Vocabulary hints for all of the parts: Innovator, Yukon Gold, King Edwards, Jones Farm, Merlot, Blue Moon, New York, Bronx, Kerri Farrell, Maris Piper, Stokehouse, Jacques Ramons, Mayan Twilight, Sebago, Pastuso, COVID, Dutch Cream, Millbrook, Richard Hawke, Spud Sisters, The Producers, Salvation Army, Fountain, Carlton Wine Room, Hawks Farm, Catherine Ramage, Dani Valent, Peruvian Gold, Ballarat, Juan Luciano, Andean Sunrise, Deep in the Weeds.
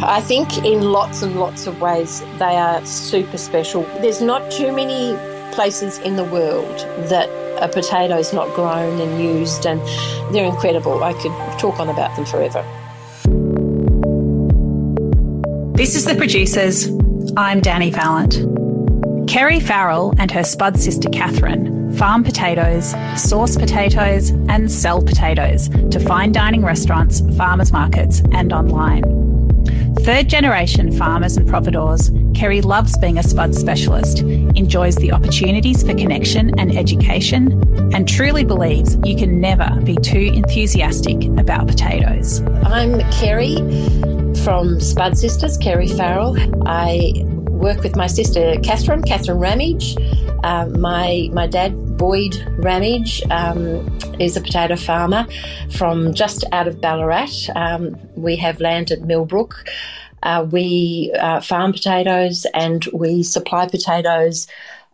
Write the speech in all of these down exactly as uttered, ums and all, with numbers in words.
I think in lots and lots of ways they are super special. There's not too many places in the world that a potato is not grown and used, and they're incredible. I could talk on about them forever. This is The Producers. I'm Dani Valent. Kerri Farrell and her Spud sister Catherine farm potatoes, source potatoes and sell potatoes to fine dining restaurants, farmers markets and online. Third generation farmers and provendors, Kerri loves being a Spud specialist, enjoys the opportunities for connection and education, and truly believes you can never be too enthusiastic about potatoes. I'm Kerri from Spud Sisters, Kerri Farrell. I work with my sister Catherine, Catherine Ramage. Uh, my, my dad, Boyd Ramage, um, is a potato farmer from just out of Ballarat. Um, we have land at Millbrook. Uh, we uh, farm potatoes and we supply potatoes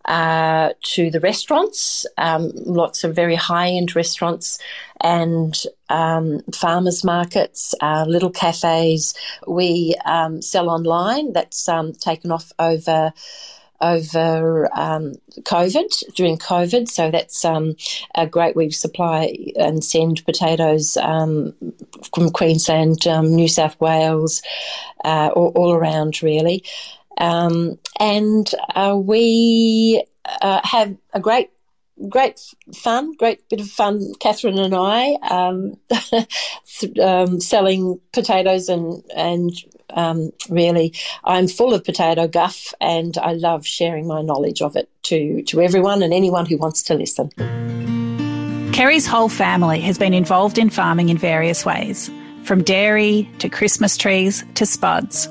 uh, to the restaurants, um, lots of very high-end restaurants and um, farmers markets, uh, little cafes. We um, sell online. That's um, taken off over... over um, COVID, during COVID. So that's um, a great way to supply and send potatoes um, from Queensland, um, New South Wales, uh, all, all around really. Um, and uh, we uh, have a great Great fun, great bit of fun, Catherine and I, um, um, selling potatoes and, and um, really I'm full of potato guff and I love sharing my knowledge of it to, to everyone and anyone who wants to listen. Kerri's whole family has been involved in farming in various ways, from dairy to Christmas trees to spuds.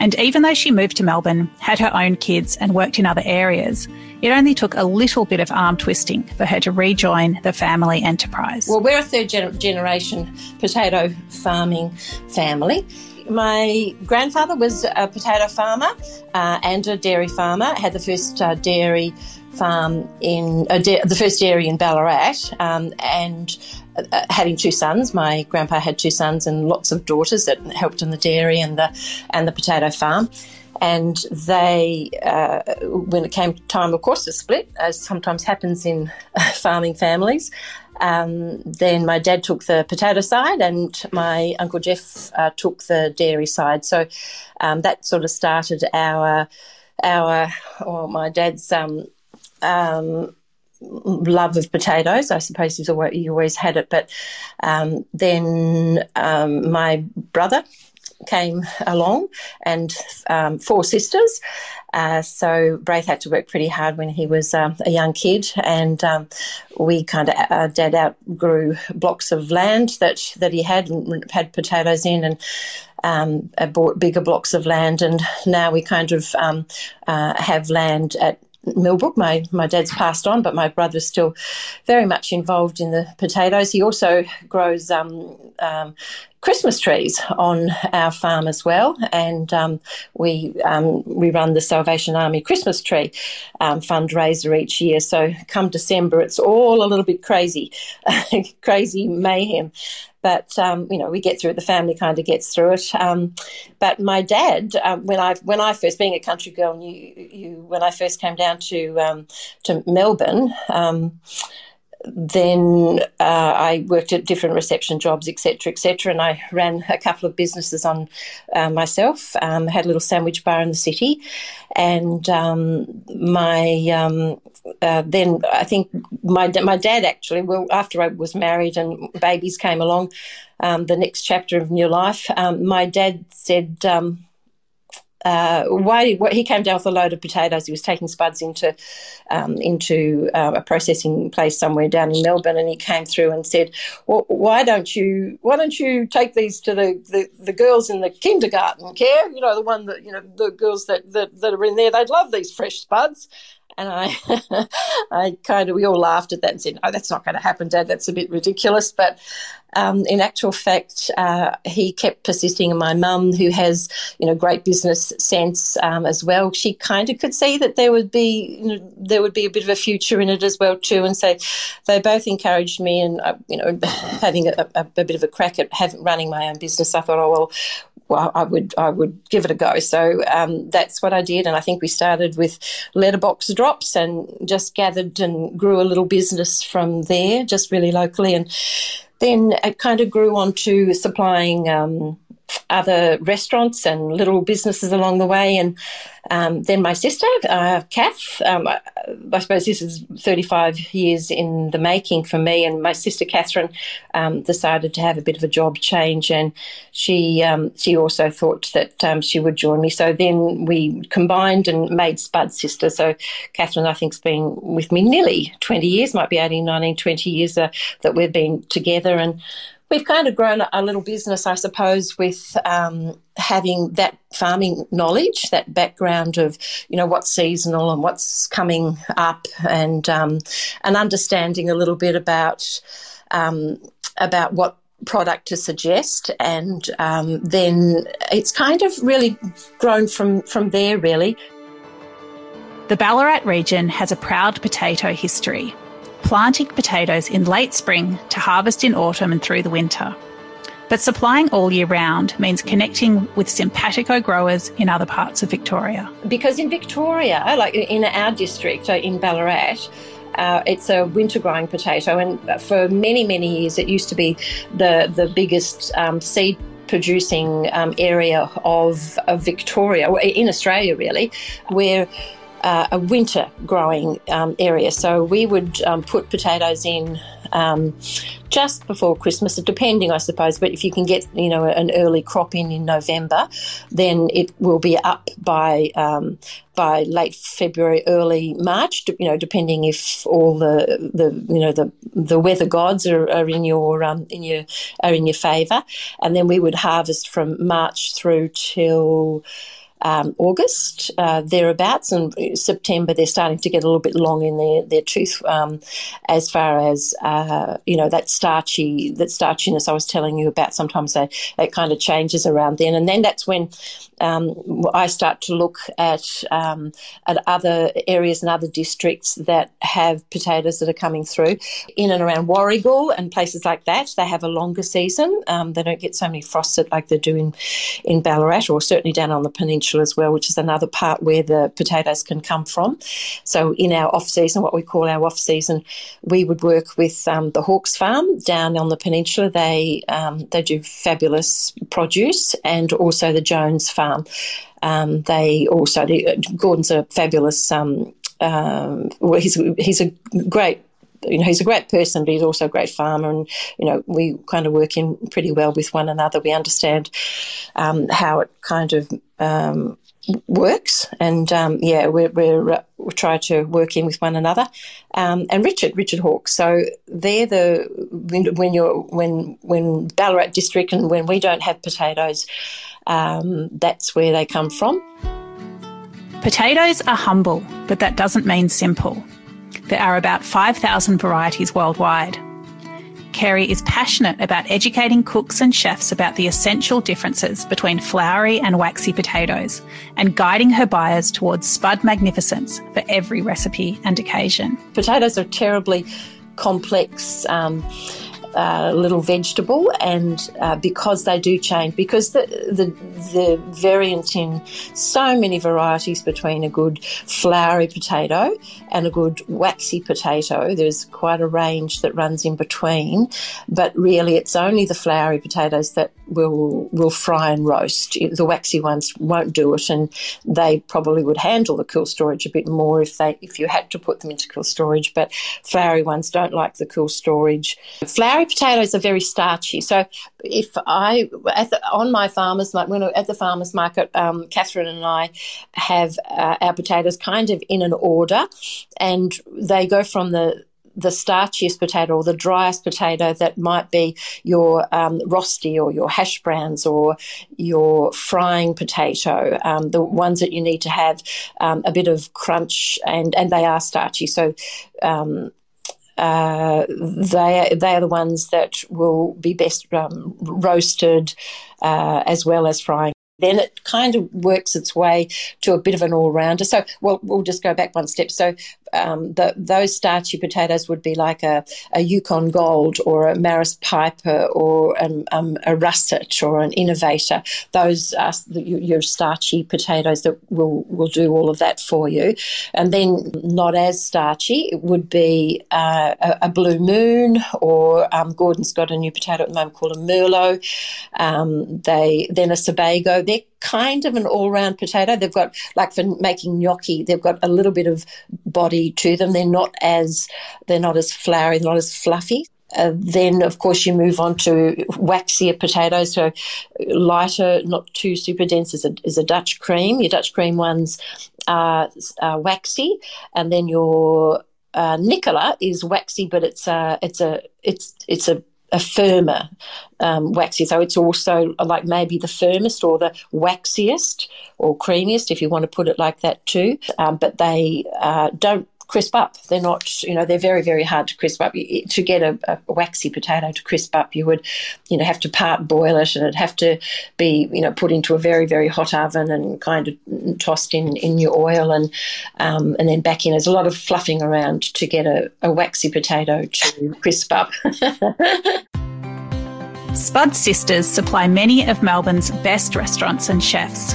And even though she moved to Melbourne, had her own kids and worked in other areas, it only took a little bit of arm twisting for her to rejoin the family enterprise. Well, we're a third gen- generation potato farming family. My grandfather was a potato farmer uh, and a dairy farmer, had the first uh, dairy farm in, uh, da- the first dairy in Ballarat um, and uh, having two sons. My grandpa had two sons and lots of daughters that helped in the dairy and the and the potato farm. And they, uh, when it came time, of course, to split, as sometimes happens in farming families, um, then my dad took the potato side and my Uncle Jeff uh, took the dairy side. So um, that sort of started our, our or my dad's um, um, love of potatoes. I suppose he's always, he always had it. But um, then um, my brother came along and um, four sisters. Uh, so Braith had to work pretty hard when he was um, a young kid and um, we kind of, uh, Dad outgrew blocks of land that that he had and had potatoes in and um, bought bigger blocks of land, and now we kind of um, uh, have land at Millbrook. My, my dad's passed on, but my brother's still very much involved in the potatoes. He also grows um, um, Christmas trees on our farm as well, and um, we um, we run the Salvation Army Christmas tree um, fundraiser each year. So come December, it's all a little bit crazy, crazy mayhem. But, um, you know, we get through it. The family kind of gets through it. Um, but my dad, um, when I when I first, being a country girl, and you, you, when I first came down to um, to Melbourne, um, then uh, I worked at different reception jobs, et cetera, et cetera, and I ran a couple of businesses on uh, myself, um, had a little sandwich bar in the city. And um, my um, uh, then I think my my dad actually, well, after I was married and babies came along, um, the next chapter of new life, um, my dad said um, uh, why did, what, he came down with a load of potatoes. He was taking spuds into um, into uh, a processing place somewhere down in Melbourne, and he came through and said, well, why don't you why don't you take these to the, the, the girls in the kindergarten care, you know, the one that, you know, the girls that, that, that are in there, they'd love these fresh spuds. And I I kind of, we all laughed at that and said, no, that's not going to happen, Dad, that's a bit ridiculous. But um, in actual fact, uh, he kept persisting. And my mum, who has, you know, great business sense um, as well, she kind of could see that there would be, you know, there would be a bit of a future in it as well too. And so they both encouraged me and, uh, you know, having a, a, a bit of a crack at having, running my own business, I thought, oh, well, well, I would I would give it a go. So um, that's what I did, and I think we started with letterbox drops and just gathered and grew a little business from there, just really locally. And then it kind of grew on to supplying um, other restaurants and little businesses along the way. And um, then my sister, uh, Kath, um, I, I suppose this is thirty-five years in the making for me, and my sister Catherine um, decided to have a bit of a job change, and she um, she also thought that um, she would join me. So then we combined and made Spud Sisters. So Catherine, I think, has been with me nearly twenty years, might be eighteen, nineteen, twenty years uh, that we've been together, and we've kind of grown a little business, I suppose, with um, having that farming knowledge, that background of, you know, what's seasonal and what's coming up, and um, and understanding a little bit about um, about what product to suggest, and um, then it's kind of really grown from from there, really. The Ballarat region has a proud potato history, planting potatoes in late spring to harvest in autumn and through the winter. But supplying all year round means connecting with simpatico growers in other parts of Victoria. Because in Victoria, like in our district, so in Ballarat, Uh, it's a winter growing potato, and for many, many years it used to be the, the biggest um, seed producing um, area of, of Victoria, in Australia really, where Uh, a winter growing um, area. So we would um, put potatoes in um, just before Christmas, depending, I suppose, but if you can get, you know, an early crop in in November, then it will be up by um, by late February, early March, you know, depending if all the, the you know the, the weather gods are, are in your um, in your are in your favour. And then we would harvest from March through till Um, August, uh, thereabouts, and September they're starting to get a little bit long in their, their tooth um, as far as, uh, you know, that starchy, that starchiness I was telling you about. Sometimes they, it kind of changes around then, and then that's when um, I start to look at um, at other areas and other districts that have potatoes that are coming through. In and around Warragul and places like that, they have a longer season. Um, they don't get so many frosts like they do in, in Ballarat, or certainly down on the peninsula as well, which is another part where the potatoes can come from. So in our off-season, what we call our off-season, we would work with um, the Hawks Farm down on the peninsula. They um, they do fabulous produce, and also the Jones Farm. Um, they also, Gordon's a fabulous, um, um, well, he's, he's a great You know, he's a great person, but he's also a great farmer, and, you know, we kind of work in pretty well with one another. We understand um, how it kind of um, works, and, um, yeah, we're, we're, we try to work in with one another. Um, and Richard, Richard Hawke. So they're the, when you're, when, when Ballarat District, and when we don't have potatoes, um, that's where they come from. Potatoes are humble, but that doesn't mean simple. There are about five thousand varieties worldwide. Kerri is passionate about educating cooks and chefs about the essential differences between floury and waxy potatoes, and guiding her buyers towards Spud magnificence for every recipe and occasion. Potatoes are terribly complex um, uh, little vegetable, and uh, because they do change, because the, the the variant in so many varieties between a good floury potato and a good waxy potato, there's quite a range that runs in between, but really it's only the floury potatoes that will will fry and roast. The waxy ones won't do it, and they probably would handle the cool storage a bit more if they if you had to put them into cool storage, but floury ones don't like the cool storage. Floury potatoes are very starchy. So if I, at the, on my farmer's market, when at the farmer's market, um, Catherine and I have uh, our potatoes kind of in an order, and they go from the the starchiest potato, or the driest potato that might be your um, rosti, or your hash browns, or your frying potato, um, the ones that you need to have um, a bit of crunch, and, and they are starchy. So um Uh, they they are the ones that will be best um, roasted uh, as well as frying. Then it kind of works its way to a bit of an all-rounder. So, well, we'll just go back one step. So um, the, those starchy potatoes would be like a, a Yukon Gold or a Maris Piper or um, um, a Russet or an Innovator. Those are the, your starchy potatoes that will, will do all of that for you. And then not as starchy, it would be uh, a, a Blue Moon or um, Gordon's got a new potato at the moment called a Merlot. Um, they then a Sebago. They're kind of an all-round potato. They've got, like for making gnocchi, they've got a little bit of body to them. They're not as they're not as floury, not as fluffy. Uh, then, of course, you move on to waxier potatoes, so lighter, not too super dense, is a, is a Dutch cream. Your Dutch cream ones are, are waxy, and then your uh, Nicola is waxy, but it's a it's a it's it's a a firmer um, waxy. So it's also like maybe the firmest or the waxiest or creamiest, if you want to put it like that too. Um, but they uh, don't crisp up. They're not, you know, they're very, very hard to crisp up. You, to get a, a waxy potato to crisp up, you would, you know, have to part boil it, and it'd have to be, you know, put into a very, very hot oven and kind of tossed in, in your oil and um, and then back in. There's a lot of fluffing around to get a, a waxy potato to crisp up. Spud Sisters supply many of Melbourne's best restaurants and chefs.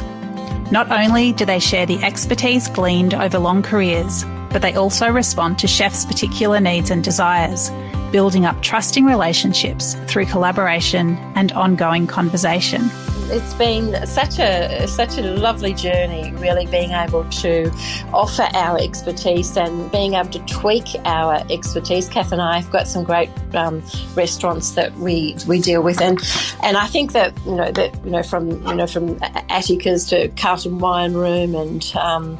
Not only do they share the expertise gleaned over long careers, but they also respond to chefs' particular needs and desires, building up trusting relationships through collaboration and ongoing conversation. It's been such a such a lovely journey, really, being able to offer our expertise and being able to tweak our expertise. Kath and I have got some great um, restaurants that we, we deal with, and and I think that you know that you know from you know from Attica's to Carlton Wine Room and. Um,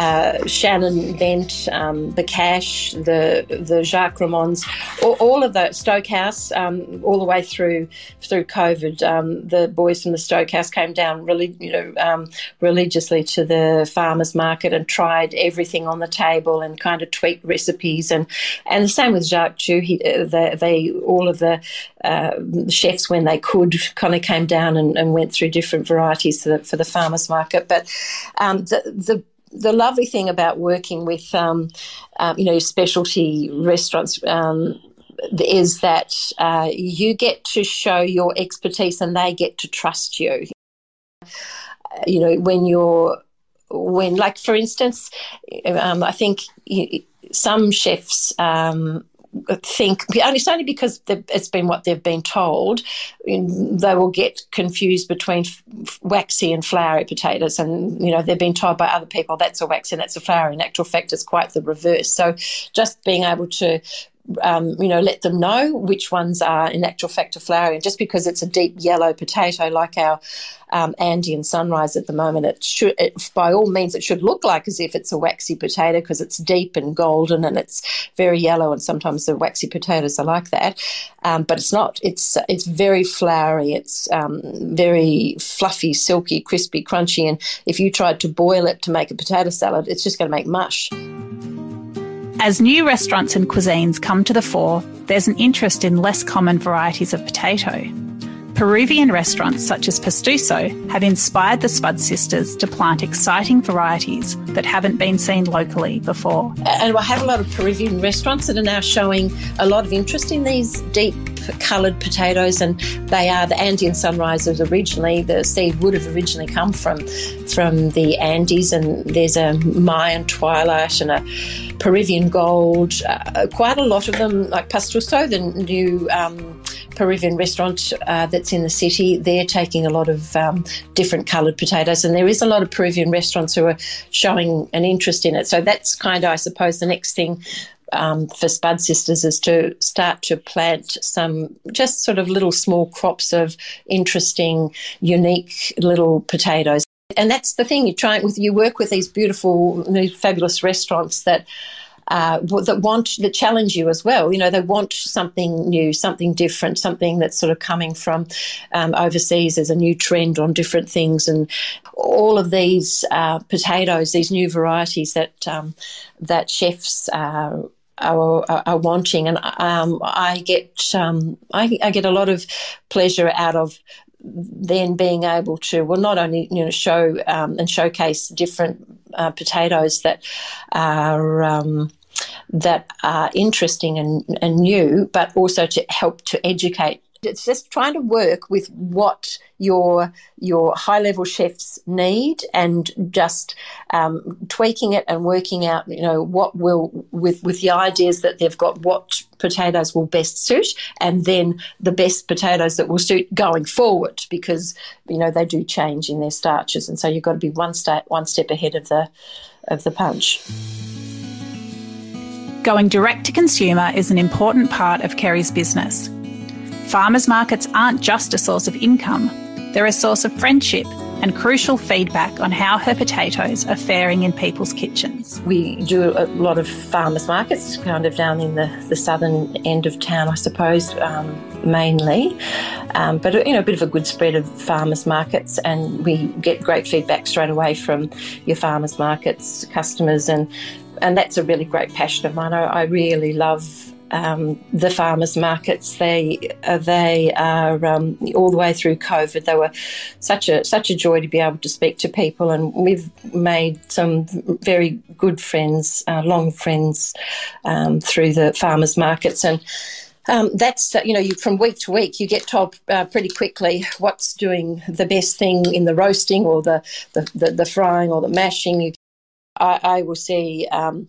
Uh, Shannon Bent, um, the Cash, the the Jacques Ramons, all, all of those, Stokehouse, um, all the way through through COVID. Um, the boys from the Stokehouse came down really, you know, um, religiously to the farmers market and tried everything on the table and kind of tweaked recipes, and, and the same with Jacques too. He, they, they all of the uh, chefs, when they could, kind of came down and, and went through different varieties for the, for the farmers market. But um, the the The lovely thing about working with, um, um, you know, specialty restaurants um, is that uh, you get to show your expertise and they get to trust you. You know, when you're, when like, for instance, um, I think you, some chefs um, think, and it's only because it's been what they've been told, they will get confused between waxy and floury potatoes, and you know they've been told by other people that's a waxy and that's a floury. In actual fact, it's quite the reverse. So just being able to Um, you know, let them know which ones are in actual fact a flowery. And just because it's a deep yellow potato like our um, Andean Sunrise at the moment, it should, it, by all means, it should look like as if it's a waxy potato because it's deep and golden and it's very yellow. And sometimes the waxy potatoes are like that, um, but it's not. It's it's very flowery. It's um, very fluffy, silky, crispy, crunchy. And if you tried to boil it to make a potato salad, it's just going to make mush. As new restaurants and cuisines come to the fore, there's an interest in less common varieties of potato. Peruvian restaurants such as Pastuso have inspired the Spud Sisters to plant exciting varieties that haven't been seen locally before. And I have a lot of Peruvian restaurants that are now showing a lot of interest in these deep coloured potatoes, and they are the Andean Sunrises. Originally, the seed would have originally come from from the Andes, and there's a Mayan Twilight and a Peruvian Gold, uh, quite a lot of them, like Pastuso, the new um, Peruvian restaurant uh, that's in the city. They're taking a lot of um, different coloured potatoes, and there is a lot of Peruvian restaurants who are showing an interest in it. So that's kind of, I suppose, the next thing Um, for Spud Sisters is to start to plant some just sort of little small crops of interesting, unique little potatoes. And that's the thing, you try with you work with these beautiful, these fabulous restaurants that uh, that want that challenge you as well. You know, they want something new, something different, something that's sort of coming from um, overseas. There's a new trend on different things, and all of these uh, potatoes, these new varieties that um, that chefs are. Uh, Are, are wanting, and um, I get um, I, I get a lot of pleasure out of then being able to well not only you know show um, and showcase different uh, potatoes that are um, that are interesting and, and new, but also to help to educate. It's just trying to work with what your your high-level chefs need and just um, tweaking it and working out, you know, what will, with, with the ideas that they've got, what potatoes will best suit, and then the best potatoes that will suit going forward, because, you know, they do change in their starches, and so you've got to be one step one step ahead of the of the punch. Going direct to consumer is an important part of Kerri's business. Farmers markets aren't just a source of income, they're a source of friendship and crucial feedback on how her potatoes are faring in people's kitchens. We do a lot of farmers markets kind of down in the, the southern end of town, I suppose, um, mainly, um, but, you know, a bit of a good spread of farmers markets, and we get great feedback straight away from your farmers markets customers, and, and that's a really great passion of mine. I, I really love Um, the farmers markets. They uh, they are um, all the way through COVID. They were such a such a joy to be able to speak to people, and we've made some very good friends, uh, long friends, um, through the farmers markets. And um, that's you know you, from week to week you get told uh, pretty quickly what's doing the best thing in the roasting or the the, the, the frying or the mashing. You, I, I will see. Um,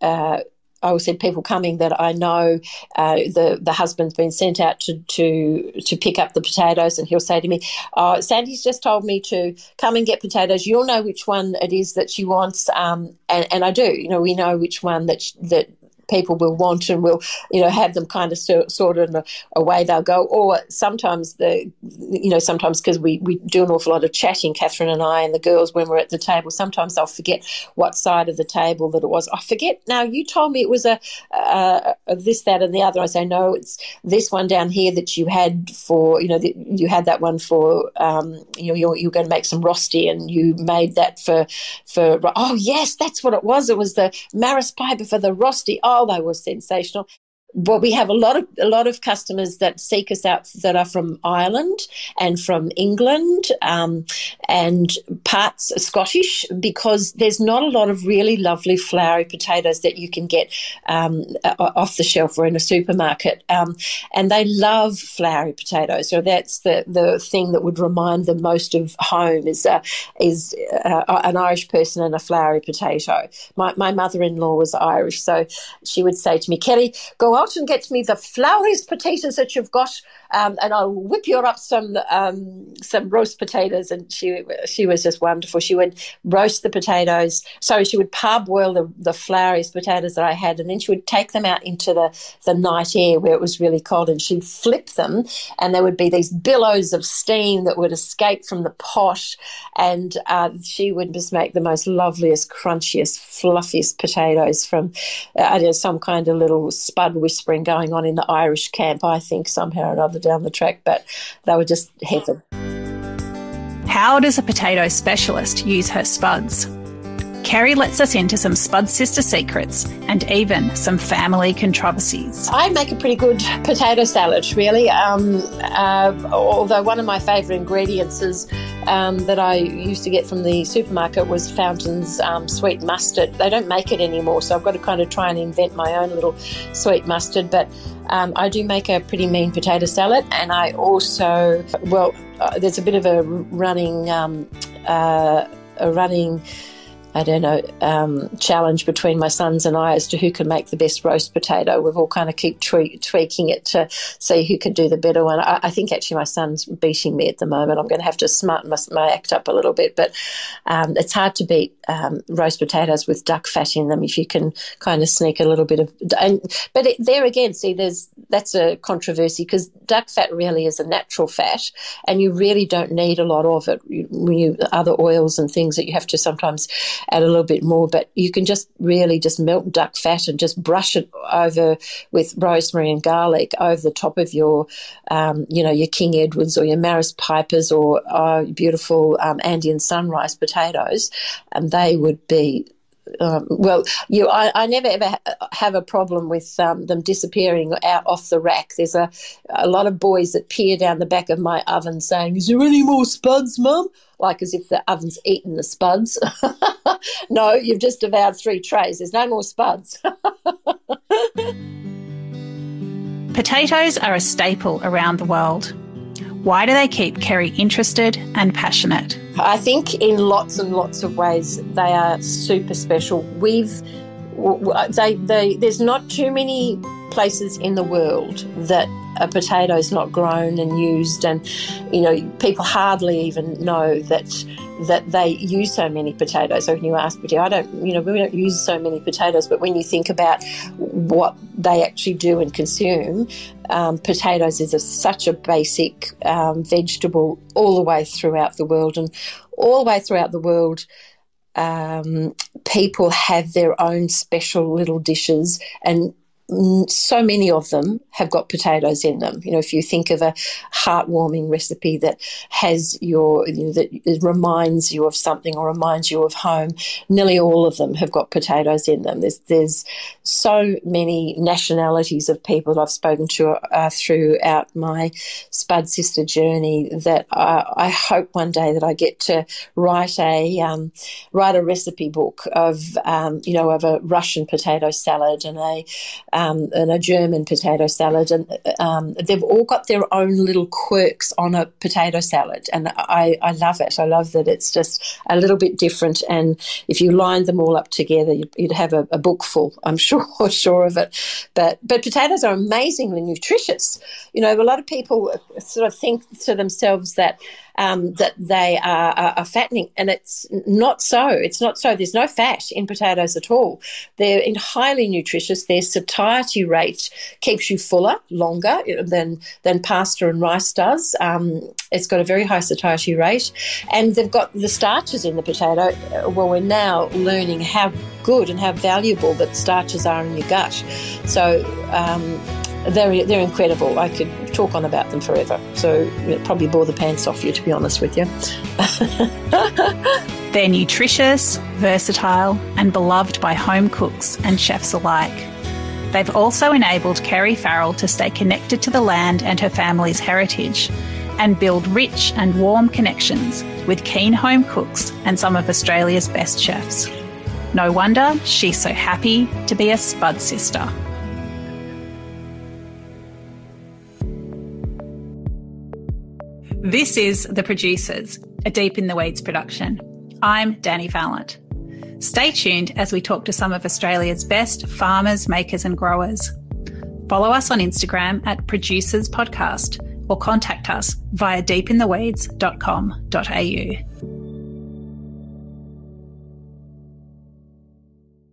uh, I always said people coming that I know, uh, the the husband's been sent out to, to to pick up the potatoes, and he'll say to me, oh, Sandy's just told me to come and get potatoes. You'll know which one it is that she wants, um, and, and I do. You know, we know which one that she, that people will want, and we'll, you know, have them kind of sort, sorted and away they'll go. Or sometimes, the you know, sometimes because we, we do an awful lot of chatting, Catherine and I and the girls, when we're at the table, sometimes I'll forget what side of the table that it was. I forget, now you told me it was a, a, a this, that and the other. I say, no, it's this one down here that you had for, you know, the, you had that one for, um, you know, you're, you're going to make some rosti, and you made that for, for oh, yes, that's what it was. It was the Maris Piper for the rosti. Oh, they were sensational. But we have a lot of a lot of customers that seek us out that are from Ireland and from England, um, and parts are Scottish, because there's not a lot of really lovely flowery potatoes that you can get um, off the shelf or in a supermarket. Um, and they love flowery potatoes, so that's the, the thing that would remind them most of home is uh, is uh, an Irish person and a flowery potato. My, my mother-in-law was Irish, so she would say to me, Kerri, go out and get me the floweriest potatoes that you've got, um, and I'll whip you up some um, some roast potatoes. And she she was just wonderful. She would roast the potatoes. So she would parboil the, the floweriest potatoes that I had, and then she would take them out into the, the night air where it was really cold, and she'd flip them, and there would be these billows of steam that would escape from the pot, and uh, she would just make the most loveliest, crunchiest, fluffiest potatoes from uh, I don't know, some kind of little spud whispering going on in the Irish camp, I think, somehow or another down the track, but they were just heaven. How does a potato specialist use her spuds? Kerri lets us into some Spud Sister secrets and even some family controversies. I make a pretty good potato salad, really, um, uh, although one of my favourite ingredients is Um, that I used to get from the supermarket was Fountain's um, sweet mustard. They don't make it anymore, so I've got to kind of try and invent my own little sweet mustard. But um, I do make a pretty mean potato salad, and I also, well, uh, there's a bit of a running, um, uh, a running, I don't know, um, challenge between my sons and I as to who can make the best roast potato. We've all kind of keep tweak, tweaking it to see who can do the better one. I, I think actually my son's beating me at the moment. I'm going to have to smarten my, my act up a little bit, but um, it's hard to beat um, roast potatoes with duck fat in them if you can kind of sneak a little bit of. And, but it, there again, see, there's that's a controversy, because duck fat really is a natural fat, and you really don't need a lot of it. When you other oils and things that you have to sometimes add a little bit more, but you can just really just melt duck fat and just brush it over with rosemary and garlic over the top of your, um, you know, your King Edwards or your Maris Pipers or uh, beautiful um, Andean Sunrise potatoes, and they would be um, well, you, I, I never ever ha- have a problem with um, them disappearing out off the rack. There's a, a lot of boys that peer down the back of my oven saying, "Is there any more spuds, Mum?" Like as if the oven's eaten the spuds. No, you've just devoured three trays. There's no more spuds. Potatoes are a staple around the world. Why do they keep Kerri interested and passionate? I think in lots and lots of ways they are super special. We've they, they, there's not too many places in the world that a potato is not grown and used, and you know people hardly even know that that they use so many potatoes. So when you ask, I don't, you know, we don't use so many potatoes, but when you think about what they actually do and consume, um, potatoes is a, such a basic um, vegetable all the way throughout the world, and all the way throughout the world. Um, people have their own special little dishes, and so many of them have got potatoes in them. You know, if you think of a heartwarming recipe that has your, you know, that reminds you of something or reminds you of home, nearly all of them have got potatoes in them. There's, there's so many nationalities of people that I've spoken to uh, throughout my Spud Sister journey that I, I hope one day that I get to write a um, write a recipe book of, um, you know, of a Russian potato salad and a um, Um, and a German potato salad, and um, they've all got their own little quirks on a potato salad, and I, I love it. I love that it's just a little bit different, and if you lined them all up together, you'd, you'd have a, a book full, I'm sure, sure of it. But but potatoes are amazingly nutritious. You know, a lot of people sort of think to themselves that Um, that they are, are, are fattening, and it's not so. It's not so. There's no fat in potatoes at all. They're highly nutritious. Their satiety rate keeps you fuller longer than than pasta and rice does. Um, it's got a very high satiety rate, and they've got the starches in the potato. Well, we're now learning how good and how valuable that starches are in your gut. So um, they're they're incredible. I could talk on about them forever. So it'll probably bore the pants off you, to be honest with you. They're nutritious, versatile, and beloved by home cooks and chefs alike. They've also enabled Kerri Farrell to stay connected to the land and her family's heritage, and build rich and warm connections with keen home cooks and some of Australia's best chefs. No wonder she's so happy to be a Spud Sister. This is The Producers, a Deep in the Weeds production. I'm Dani Valent. Stay tuned as we talk to some of Australia's best farmers, makers and growers. Follow us on Instagram at Producers Podcast or contact us via deep in the weeds dot com dot a u.